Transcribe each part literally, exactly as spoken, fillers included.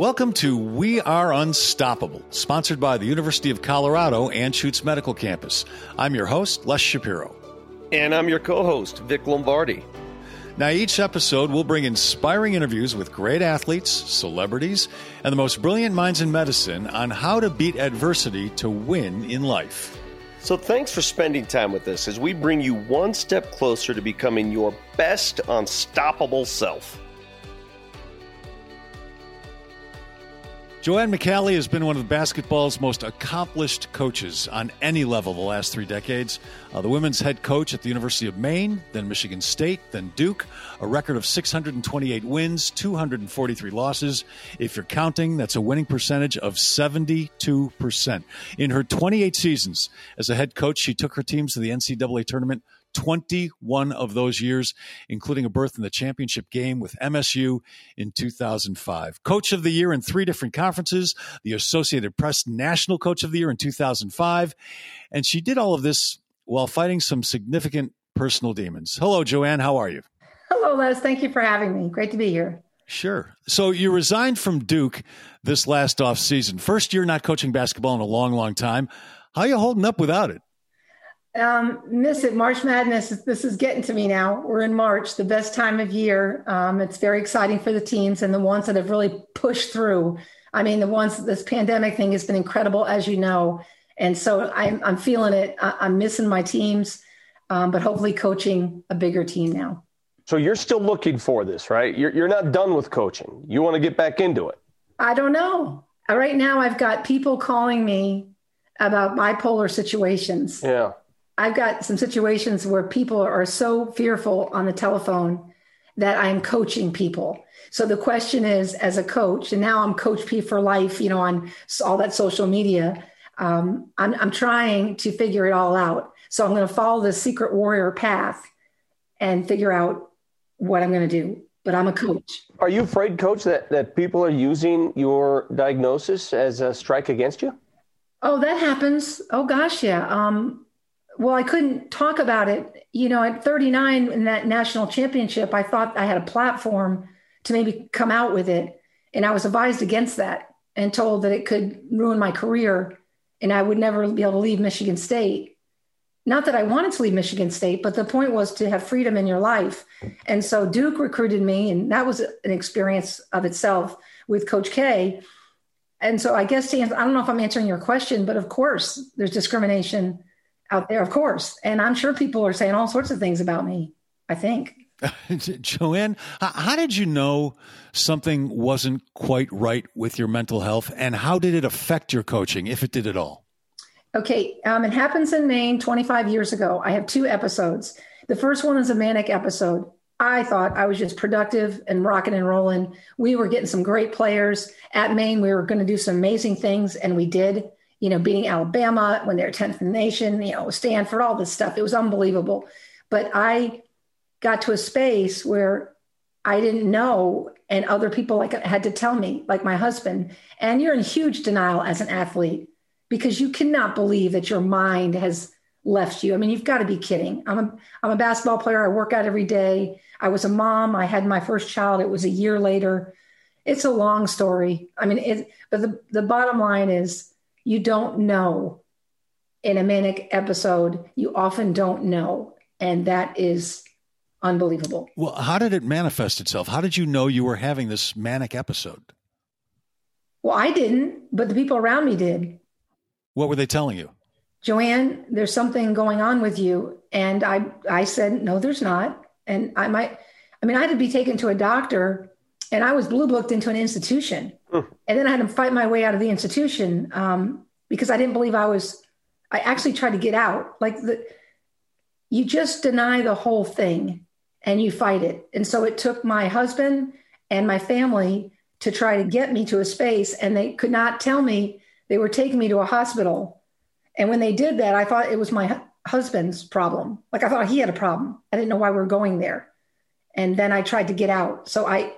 Welcome to We Are Unstoppable, sponsored by the University of Colorado Anschutz Medical Campus. I'm your host, Les Shapiro. And I'm your co-host, Vic Lombardi. Now, each episode, we'll bring inspiring interviews with great athletes, celebrities, and the most brilliant minds in medicine on how to beat adversity to win in life. So thanks for spending time with us as we bring you one step closer to becoming your best unstoppable self. Joanne McCallie has been one of basketball's most accomplished coaches on any level the last three decades. Uh, the women's head coach at the University of Maine, then Michigan State, then Duke. A record of six hundred twenty-eight wins, two hundred forty-three losses. If you're counting, that's a winning percentage of seventy-two percent. In her twenty-eight seasons as a head coach, she took her teams to the N C double A tournament twenty-one of those years, including a berth in the championship game with M S U in two thousand five. Coach of the Year in three different conferences, the Associated Press National Coach of the Year in two thousand five. And she did all of this while fighting some significant personal demons. Hello, Joanne. How are you? Hello, Les. Thank you for having me. Great to be here. Sure. So you resigned from Duke this last offseason. First year not coaching basketball in a long, long time. How are you holding up without it? Um, miss it. March Madness. This is getting to me now. We're in March, the best time of year. Um, it's very exciting for the teams and the ones that have really pushed through. I mean, the ones, this pandemic thing has been incredible, as you know. And so I'm, I'm feeling it. I, I'm missing my teams, um, but hopefully coaching a bigger team now. So you're still looking for this, right? You're, you're not done with coaching. You want to get back into it. I don't know. Right now I've got people calling me about bipolar situations. Yeah. I've got some situations where people are so fearful on the telephone that I'm coaching people. So the question is, as a coach, and now I'm Coach P for life, you know, on all that social media, um, I'm, I'm trying to figure it all out. So I'm going to follow the Secret Warrior path and figure out what I'm going to do. But I'm a coach. Are you afraid, Coach, that, that people are using your diagnosis as a strike against you? Oh, that happens. Oh, gosh, yeah. Um, Well, I couldn't talk about it. You know, at thirty-nine in that national championship, I thought I had a platform to maybe come out with it. And I was advised against that and told that it could ruin my career and I would never be able to leave Michigan State. Not that I wanted to leave Michigan State, but the point was to have freedom in your life. And so Duke recruited me, and that was an experience of itself with Coach K. And so I guess to answer, I don't know if I'm answering your question, but of course there's discrimination out there, of course. And I'm sure people are saying all sorts of things about me, I think. Joanne, how did you know something wasn't quite right with your mental health? And how did it affect your coaching, if it did at all? Okay. Um, it happens in Maine twenty-five years ago. I have two episodes. The first one is a manic episode. I thought I was just productive and rocking and rolling. We were getting some great players at Maine. We were going to do some amazing things, and we did. You know, beating Alabama when they're tenth in the nation, you know, Stanford, all this stuff. It was unbelievable. But I got to a space where I didn't know, and other people like had to tell me, like my husband, and you're in huge denial as an athlete because you cannot believe that your mind has left you. I mean, you've got to be kidding. I'm a, I'm a basketball player. I work out every day. I was a mom. I had my first child. It was a year later. It's a long story. I mean, it, but the, the bottom line is, you don't know. In a manic episode, you often don't know. And that is unbelievable. Well, how did it manifest itself? How did you know you were having this manic episode? Well, I didn't, but the people around me did. What were they telling you? Joanne, there's something going on with you. And I, I said, no, there's not. And I might, I mean, I had to be taken to a doctor, and I was blue booked into an institution. Mm. And then I had to fight my way out of the institution um, because I didn't believe I was, I actually tried to get out. Like the, you just deny the whole thing and you fight it. And so it took my husband and my family to try to get me to a space, and they could not tell me they were taking me to a hospital. And when they did that, I thought it was my hu- husband's problem. Like I thought he had a problem. I didn't know why we were going there. And then I tried to get out. So I,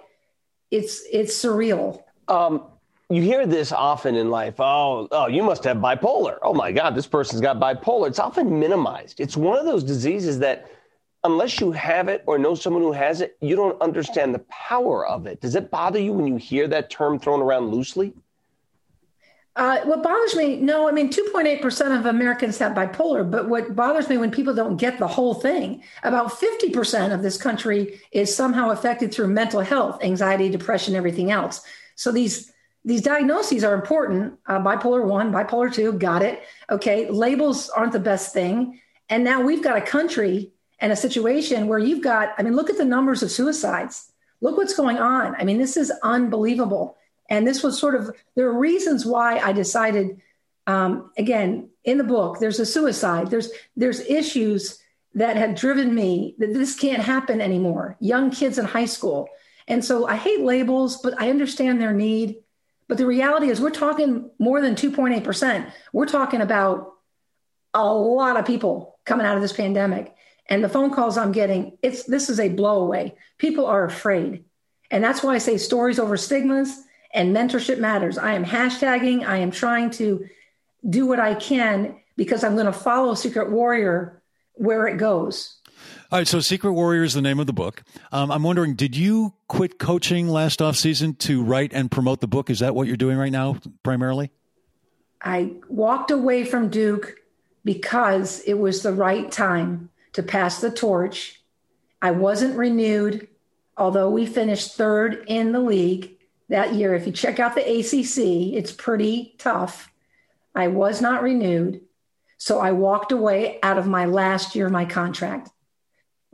It's it's surreal. Um, you hear this often in life. Oh, oh, you must have bipolar. Oh, my God, this person's got bipolar. It's often minimized. It's one of those diseases that unless you have it or know someone who has it, you don't understand the power of it. Does it bother you when you hear that term thrown around loosely? Uh, what bothers me, no, I mean, two point eight percent of Americans have bipolar, but what bothers me when people don't get the whole thing, about fifty percent of this country is somehow affected through mental health, anxiety, depression, everything else. So these these diagnoses are important. Uh, bipolar one, bipolar two, got it. Okay, labels aren't the best thing. And now we've got a country and a situation where you've got, I mean, look at the numbers of suicides. Look what's going on. I mean, this is unbelievable. And this was sort of, there are reasons why I decided, um, again, in the book, there's a suicide. There's there's issues that have driven me that this can't happen anymore. Young kids in high school. And so I hate labels, but I understand their need. But the reality is we're talking more than two point eight percent. We're talking about a lot of people coming out of this pandemic. And the phone calls I'm getting, it's this is a blowaway. People are afraid. And that's why I say stories over stigmas. And mentorship matters. I am hashtagging. I am trying to do what I can because I'm going to follow Secret Warrior where it goes. All right. So Secret Warrior is the name of the book. Um, I'm wondering, did you quit coaching last offseason to write and promote the book? Is that what you're doing right now primarily? I walked away from Duke because it was the right time to pass the torch. I wasn't renewed, although we finished third in the league that year. If you check out the A C C, it's pretty tough. I was not renewed. So I walked away out of my last year of my contract.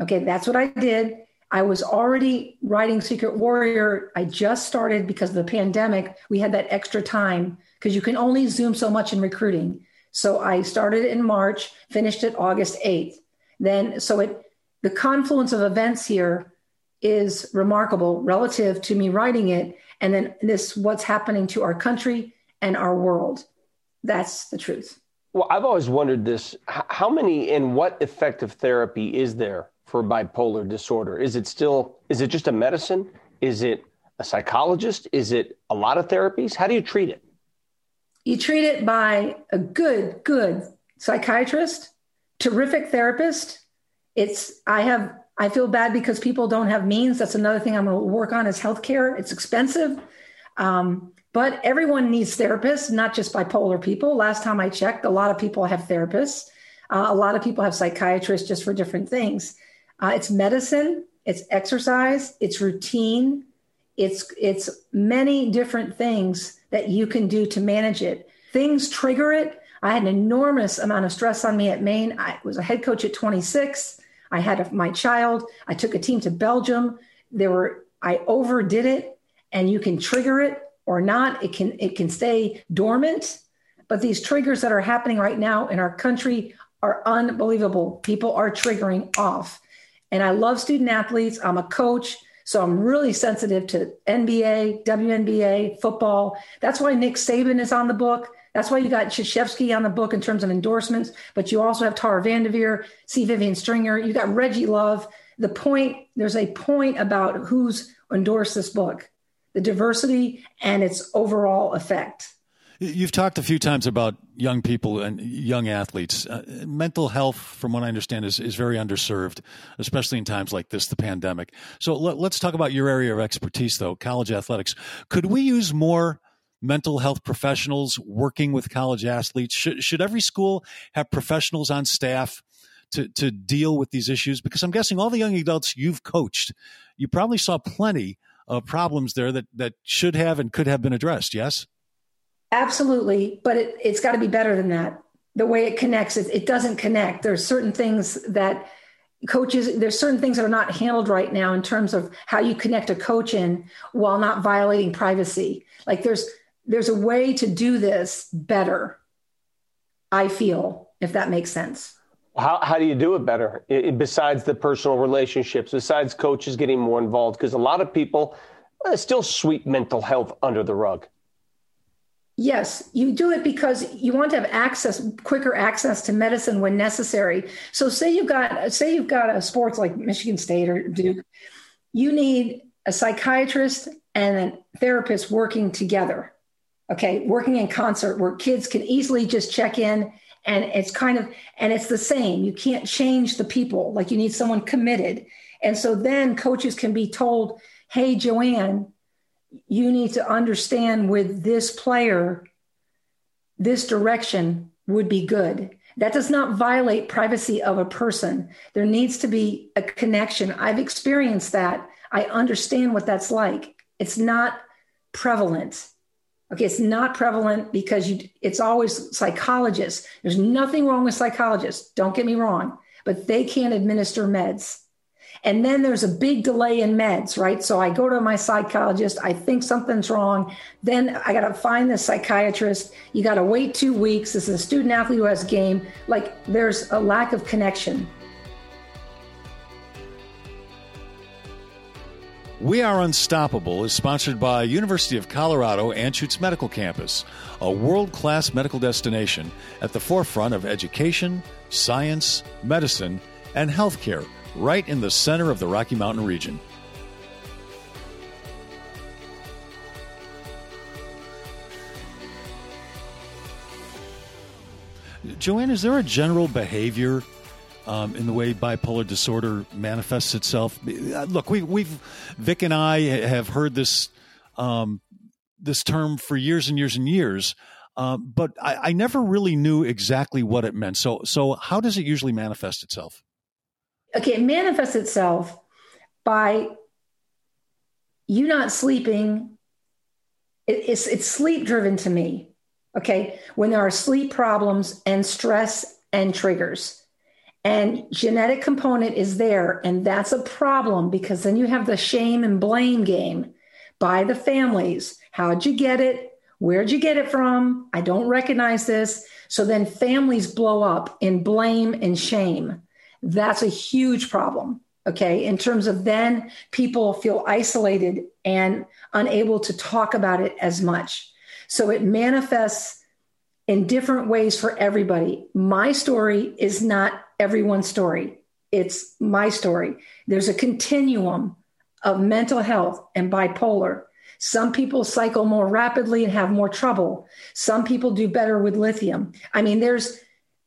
Okay, that's what I did. I was already writing Secret Warrior. I just started because of the pandemic. We had that extra time because you can only Zoom so much in recruiting. So I started in March, finished it August eighth. Then, so it, the confluence of events here is remarkable relative to me writing it. And then this, what's happening to our country and our world. That's the truth. Well, I've always wondered this, how many and what effective therapy is there for bipolar disorder? Is it still, is it just a medicine? Is it a psychologist? Is it a lot of therapies? How do you treat it? You treat it by a good, good psychiatrist, terrific therapist. It's, I have, I feel bad because people don't have means. That's another thing I'm going to work on is healthcare. It's expensive. Um, but everyone needs therapists, not just bipolar people. Last time I checked, a lot of people have therapists. Uh, a lot of people have psychiatrists just for different things. Uh, it's medicine, it's exercise, it's routine. It's, it's many different things that you can do to manage it. Things trigger it. I had an enormous amount of stress on me at Maine. I was a head coach at twenty-six. I had a, my child, I took a team to Belgium. There were, I overdid it, and you can trigger it or not. It can, it can stay dormant, but these triggers that are happening right now in our country are unbelievable. People are triggering off, and I love student athletes. I'm a coach, so I'm really sensitive to N B A, W N B A, football. That's why Nick Saban is on the book. That's why you got Krzyzewski on the book in terms of endorsements, but you also have Tara Vanderveer, C. Vivian Stringer. You got Reggie Love. The point, there's a point about who's endorsed this book, the diversity and its overall effect. You've talked a few times about young people and young athletes. Uh, mental health, from what I understand, is, is very underserved, especially in times like this, the pandemic. So let, let's talk about your area of expertise, though, college athletics. Could we use more mental health professionals working with college athletes? Should, should every school have professionals on staff to, to deal with these issues? Because I'm guessing all the young adults you've coached, you probably saw plenty of problems there that, that should have and could have been addressed, yes? Absolutely, but it, it's got to be better than that. The way it connects, it, it doesn't connect. There's certain things that coaches, there's certain things that are not handled right now in terms of how you connect a coach in while not violating privacy. Like there's There's a way to do this better, I feel, if that makes sense. How how do you do it better? It, besides the personal relationships, besides coaches getting more involved, because a lot of people uh, still sweep mental health under the rug. Yes, you do it because you want to have access, quicker access to medicine when necessary. So say you've got say you've got a sports like Michigan State or Duke, you need a psychiatrist and a therapist working together. Okay, working in concert where kids can easily just check in And it's kind of, and it's the same. You can't change the people. Like, you need someone committed. And so then coaches can be told, hey, Joanne, you need to understand with this player, this direction would be good. That does not violate privacy of a person. There needs to be a connection. I've experienced that. I understand what that's like. It's not prevalent. Okay, it's not prevalent because you, it's always psychologists. There's nothing wrong with psychologists. Don't get me wrong, but they can't administer meds. And then there's a big delay in meds, right? So I go to my psychologist. I think something's wrong. Then I got to find the psychiatrist. You got to wait two weeks. This is a student athlete who has a game. Like, there's a lack of connection. We Are Unstoppable is sponsored by University of Colorado Anschutz Medical Campus, a world-class medical destination at the forefront of education, science, medicine, and healthcare, right in the center of the Rocky Mountain region. Joanne, is there a general behavior Um, in the way bipolar disorder manifests itself? Look, we, we've, Vic and I have heard this um, this term for years and years and years, um, but I, I never really knew exactly what it meant. So, so how does it usually manifest itself? Okay, it manifests itself by you not sleeping. It, it's it's sleep driven to me. Okay, when there are sleep problems and stress and triggers. And genetic component is there. And that's a problem, because then you have the shame and blame game by the families. How'd you get it? Where'd you get it from? I don't recognize this. So then families blow up in blame and shame. That's a huge problem. Okay. In terms of then people feel isolated and unable to talk about it as much. So it manifests in different ways for everybody. My story is not everyone's story. It's my story. There's a continuum of mental health and bipolar. Some people cycle more rapidly and have more trouble. Some people do better with lithium. I mean, there's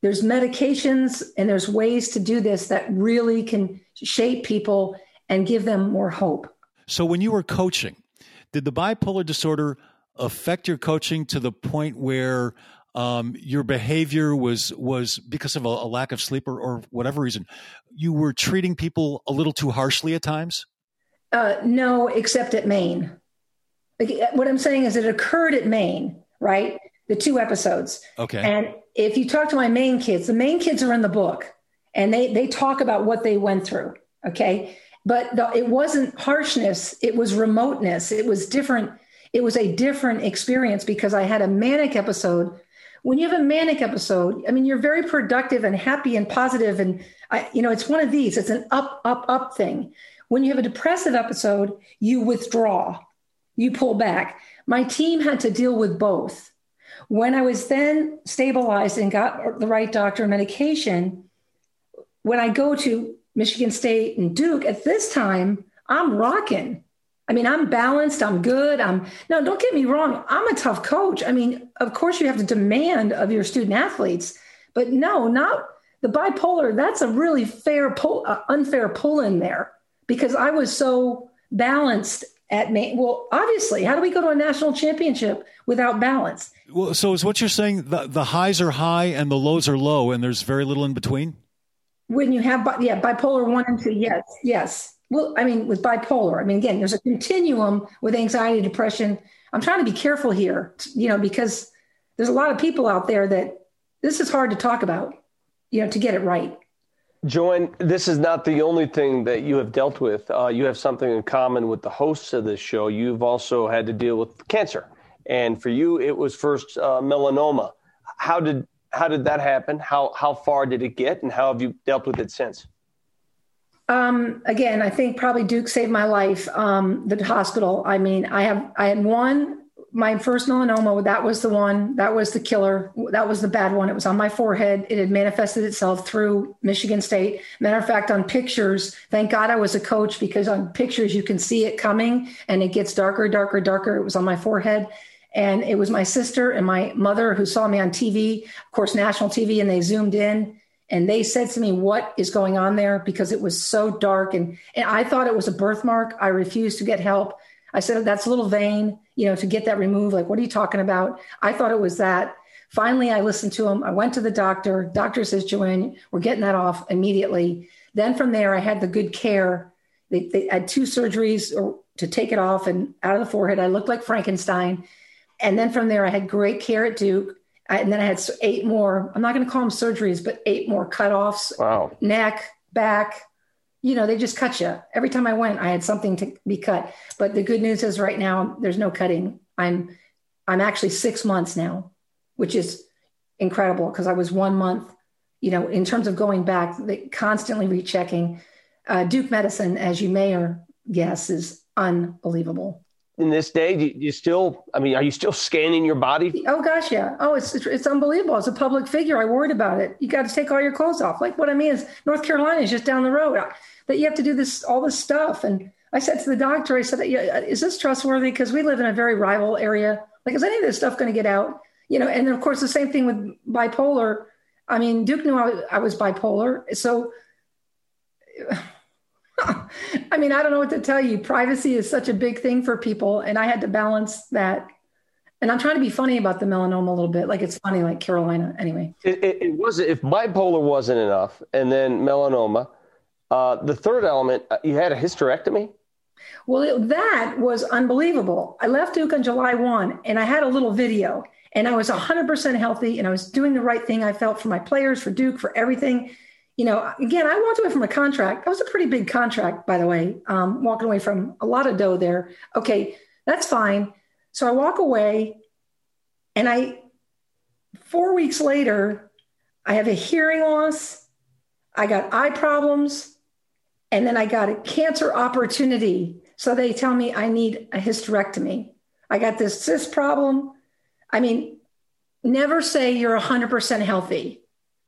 there's medications and there's ways to do this that really can shape people and give them more hope. So when you were coaching, did the bipolar disorder affect your coaching to the point where Um, your behavior was, was because of a, a lack of sleep or, or whatever reason, you were treating people a little too harshly at times? Uh, no, except at Maine. What I'm saying is it occurred at Maine, right? The two episodes. Okay. And if you talk to my Maine kids, the Maine kids are in the book and they, they talk about what they went through. Okay. But the, it wasn't harshness. It was remoteness. It was different. It was a different experience because I had a manic episode. When you have a manic episode, I mean, you're very productive and happy and positive. And, I, you know, it's one of these. It's an up, up, up thing. When you have a depressive episode, you withdraw. You pull back. My team had to deal with both. When I was then stabilized and got the right doctor and medication, when I go to Michigan State and Duke, at this time, I'm rocking. I mean, I'm balanced. I'm good. I'm no, don't get me wrong. I'm a tough coach. I mean, of course you have to demand of your student athletes, but no, not the bipolar. That's a really fair pull, uh, unfair pull in there, because I was so balanced at Maine. Well, obviously, how do we go to a national championship without balance? Well, so is what you're saying, the, the highs are high and the lows are low and there's very little in between? When you have, yeah, bipolar one and two. Yes. Yes. Well, I mean, with bipolar, I mean, again, there's a continuum with anxiety, depression. I'm trying to be careful here, you know, because there's a lot of people out there that this is hard to talk about, you know, to get it right. Joanne, this is not the only thing that you have dealt with. Uh, you have something in common with the hosts of this show. You've also had to deal with cancer. And for you, it was first uh, melanoma. How did how did that happen? How how far did it get? And how have you dealt with it since? Um, again, I think probably Duke saved my life. Um, the hospital. I mean, I have, I had one, my first melanoma. That was the one, that was the killer. That was the bad one. It was on my forehead. It had manifested itself through Michigan State. Matter of fact, on pictures, thank God I was a coach, because on pictures you can see it coming and it gets darker, darker, darker. It was on my forehead. And it was my sister and my mother who saw me on T V, of course, national T V, and they zoomed in and they said to me, what is going on there? Because it was so dark. And, and I thought it was a birthmark. I refused to get help. I said, that's a little vein, you know, to get that removed. Like, what are you talking about? I thought it was that. Finally, I listened to him. I went to the doctor. Doctor says, Joanne, we're getting that off immediately. Then from there, I had the good care. They, they had two surgeries or, to take it off and out of the forehead. I looked like Frankenstein. And then from there, I had great care at Duke. I, and then I had eight more, I'm not going to call them surgeries, but eight more cutoffs, wow. Neck, back, you know, they just cut you. Every time I went, I had something to be cut. But the good news is right now, there's no cutting. I'm, I'm actually six months now, which is incredible because I was one month, you know, in terms of going back, they constantly rechecking. Uh, Duke medicine, as you may or guess, is unbelievable. In this day, do you still, I mean, are you still scanning your body? Oh, gosh, yeah. Oh, it's it's unbelievable. As a public figure, I worried about it. You got to take all your clothes off. Like what I mean is North Carolina is just down the road that you have to do this, all this stuff. And I said to the doctor, I said, yeah, is this trustworthy? Because we live in a very rival area. Like, is any of this stuff going to get out? You know, and then, of course, the same thing with bipolar. I mean, Duke knew I was bipolar. So, I mean, I don't know what to tell you. Privacy is such a big thing for people. And I had to balance that. And I'm trying to be funny about the melanoma a little bit. Like it's funny, like Carolina. Anyway, it, it, it wasn't, if bipolar wasn't enough and then melanoma, uh, the third element, you had a hysterectomy. Well, it, that was unbelievable. I left Duke on July first and I had a little video and I was a hundred percent healthy and I was doing the right thing. I felt for my players, for Duke, for everything. You know, again, I walked away from a contract. That was a pretty big contract, by the way, um, walking away from a lot of dough there. Okay, that's fine. So I walk away and I, four weeks later, I have a hearing loss. I got eye problems and then I got a cancer opportunity. So they tell me I need a hysterectomy. I got this cyst problem. I mean, never say you're one hundred percent healthy.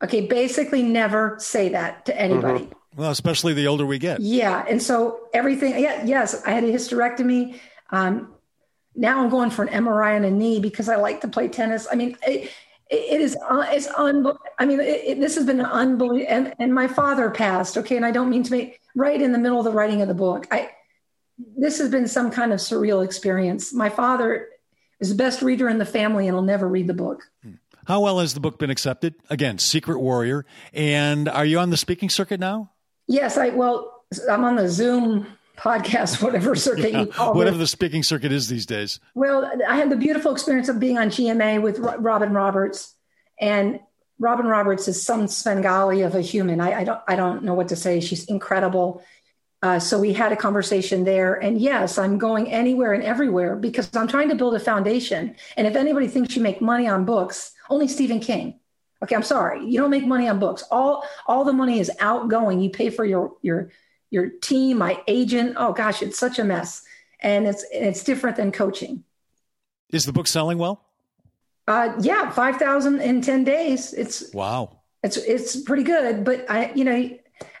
Okay, basically never say that to anybody. Mm-hmm. Well, especially the older we get. Yeah, and so everything, yeah, yes, I had a hysterectomy. Um, now I'm going for an M R I on a knee because I like to play tennis. I mean, it, it is, it's unbelievable. I mean, it, it, this has been unbelievable. And, and my father passed, okay, and I don't mean to make, right in the middle of the writing of the book. I This has been some kind of surreal experience. My father is the best reader in the family and will never read the book. Hmm. How well has the book been accepted? Again, Secret Warrior. And are you on the speaking circuit now? Yes. I Well, I'm on the Zoom podcast, whatever circuit yeah, you call whatever it. The speaking circuit is these days. Well, I had the beautiful experience of being on G M A with Robin Roberts. And Robin Roberts is some Svengali of a human. I, I, don't, I don't know what to say. She's incredible. Uh, so we had a conversation there. And yes, I'm going anywhere and everywhere because I'm trying to build a foundation. And if anybody thinks you make money on books, only Stephen King. Okay, I'm sorry. You don't make money on books. All all the money is outgoing. You pay for your your your team, my agent. Oh gosh, it's such a mess. And it's it's different than coaching. Is the book selling well? Uh, yeah, five thousand in ten days. It's wow. It's it's pretty good, but I you know,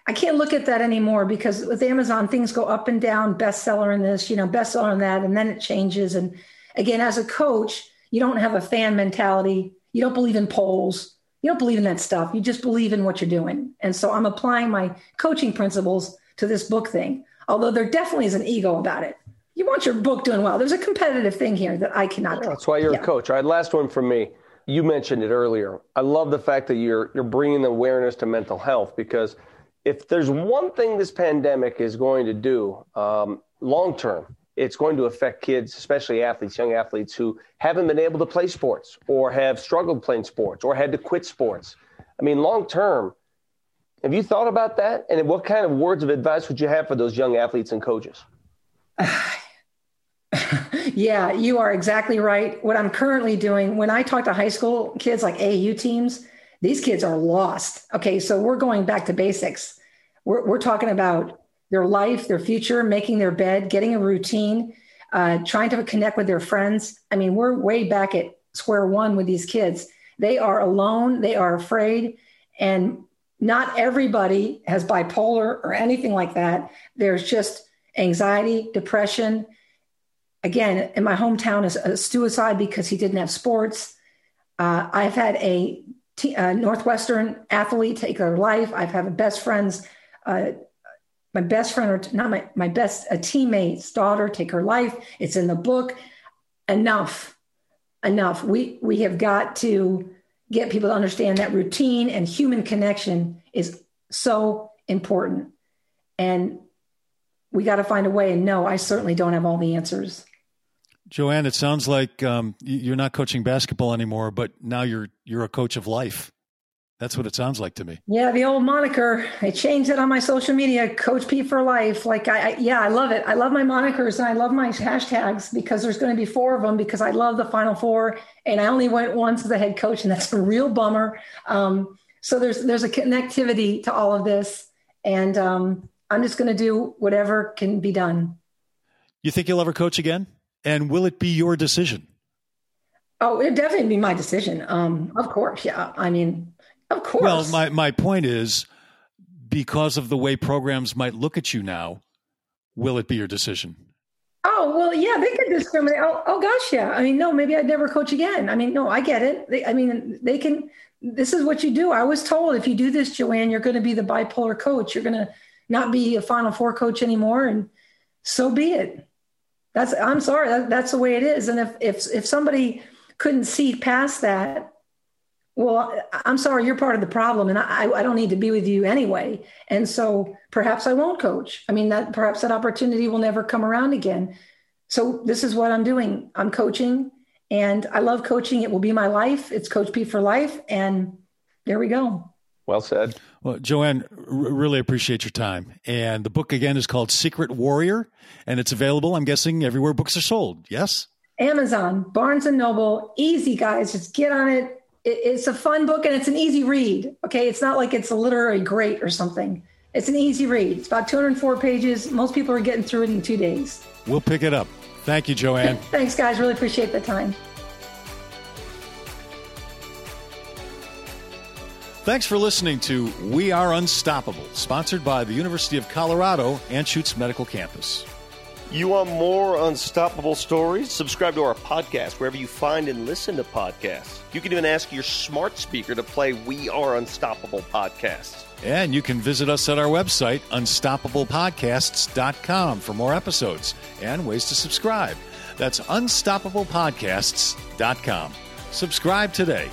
I can't look at that anymore because with Amazon things go up and down, bestseller in this, you know, bestseller in that, and then it changes. And again, as a coach, you don't have a fan mentality. You don't believe in polls. You don't believe in that stuff. You just believe in what you're doing. And so I'm applying my coaching principles to this book thing, although there definitely is an ego about it. You want your book doing well. There's a competitive thing here that I cannot. Yeah, that's why you're yeah. a coach. All right, last one from me. You mentioned it earlier. I love the fact that you're you're bringing awareness to mental health, because if there's one thing this pandemic is going to do um, long-term, it's going to affect kids, especially athletes, young athletes who haven't been able to play sports or have struggled playing sports or had to quit sports. I mean, long term, have you thought about that? And what kind of words of advice would you have for those young athletes and coaches? Yeah, you are exactly right. What I'm currently doing, when I talk to high school kids like A A U teams, these kids are lost. Okay, so we're going back to basics. We're, we're talking about their life, their future, making their bed, getting a routine, uh, trying to connect with their friends. I mean, we're way back at square one with these kids. They are alone. They are afraid. And not everybody has bipolar or anything like that. There's just anxiety, depression. again, in my hometown is a suicide because he didn't have sports. Uh, I've had a, t- a Northwestern athlete take their life. I've had a best friend's, uh, my best friend, or t- not my, my best a teammate's daughter take her life. It's in the book. Enough, enough. We, we have got to get people to understand that routine and human connection is so important. And we got to find a way. And no, I certainly don't have all the answers. Joanne, it sounds like um, you're not coaching basketball anymore, but now you're you're a coach of life. That's what it sounds like to me. Yeah, the old moniker. I changed it on my social media, Coach P for Life. Like, I, I yeah, I love it. I love my monikers and I love my hashtags because there's going to be four of them because I love the Final Four. And I only went once as a head coach, and that's a real bummer. Um, so there's there's a connectivity to all of this. And um, I'm just going to do whatever can be done. You think you'll ever coach again? And will it be your decision? Oh, it'd definitely be my decision. Um, of course. Yeah. I mean, of course. Well, my, my point is because of the way programs might look at you now, will it be your decision? Oh, well, yeah, they could discriminate. Oh, oh gosh. Yeah. I mean, no, maybe I'd never coach again. I mean, no, I get it. They, I mean, they can, this is what you do. I was told if you do this, Joanne, you're going to be the bipolar coach. You're going to not be a Final Four coach anymore. And so be it. That's, I'm sorry, that, that's the way it is. And if, if, if somebody couldn't see past that, well, I'm sorry, you're part of the problem and I, I don't need to be with you anyway. And so perhaps I won't coach. I mean, that perhaps that opportunity will never come around again. So this is what I'm doing. I'm coaching and I love coaching. It will be my life. It's Coach P for life. And there we go. Well said. Well, Joanne, r- really appreciate your time. And the book, again, is called Secret Warrior, and it's available, I'm guessing, everywhere books are sold. Yes? Amazon, Barnes and Noble. Easy, guys. Just get on it. it. It's a fun book, and it's an easy read. Okay? It's not like it's a literary great or something. It's an easy read. It's about two hundred four pages. Most people are getting through it in two days. We'll pick it up. Thank you, Joanne. Thanks, guys. Really appreciate the time. Thanks for listening to We Are Unstoppable, sponsored by the University of Colorado Anschutz Medical Campus. You want more unstoppable stories? Subscribe to our podcast wherever you find and listen to podcasts. You can even ask your smart speaker to play We Are Unstoppable podcasts. And you can visit us at our website, unstoppable podcasts dot com, for more episodes and ways to subscribe. That's unstoppable podcasts dot com. Subscribe today.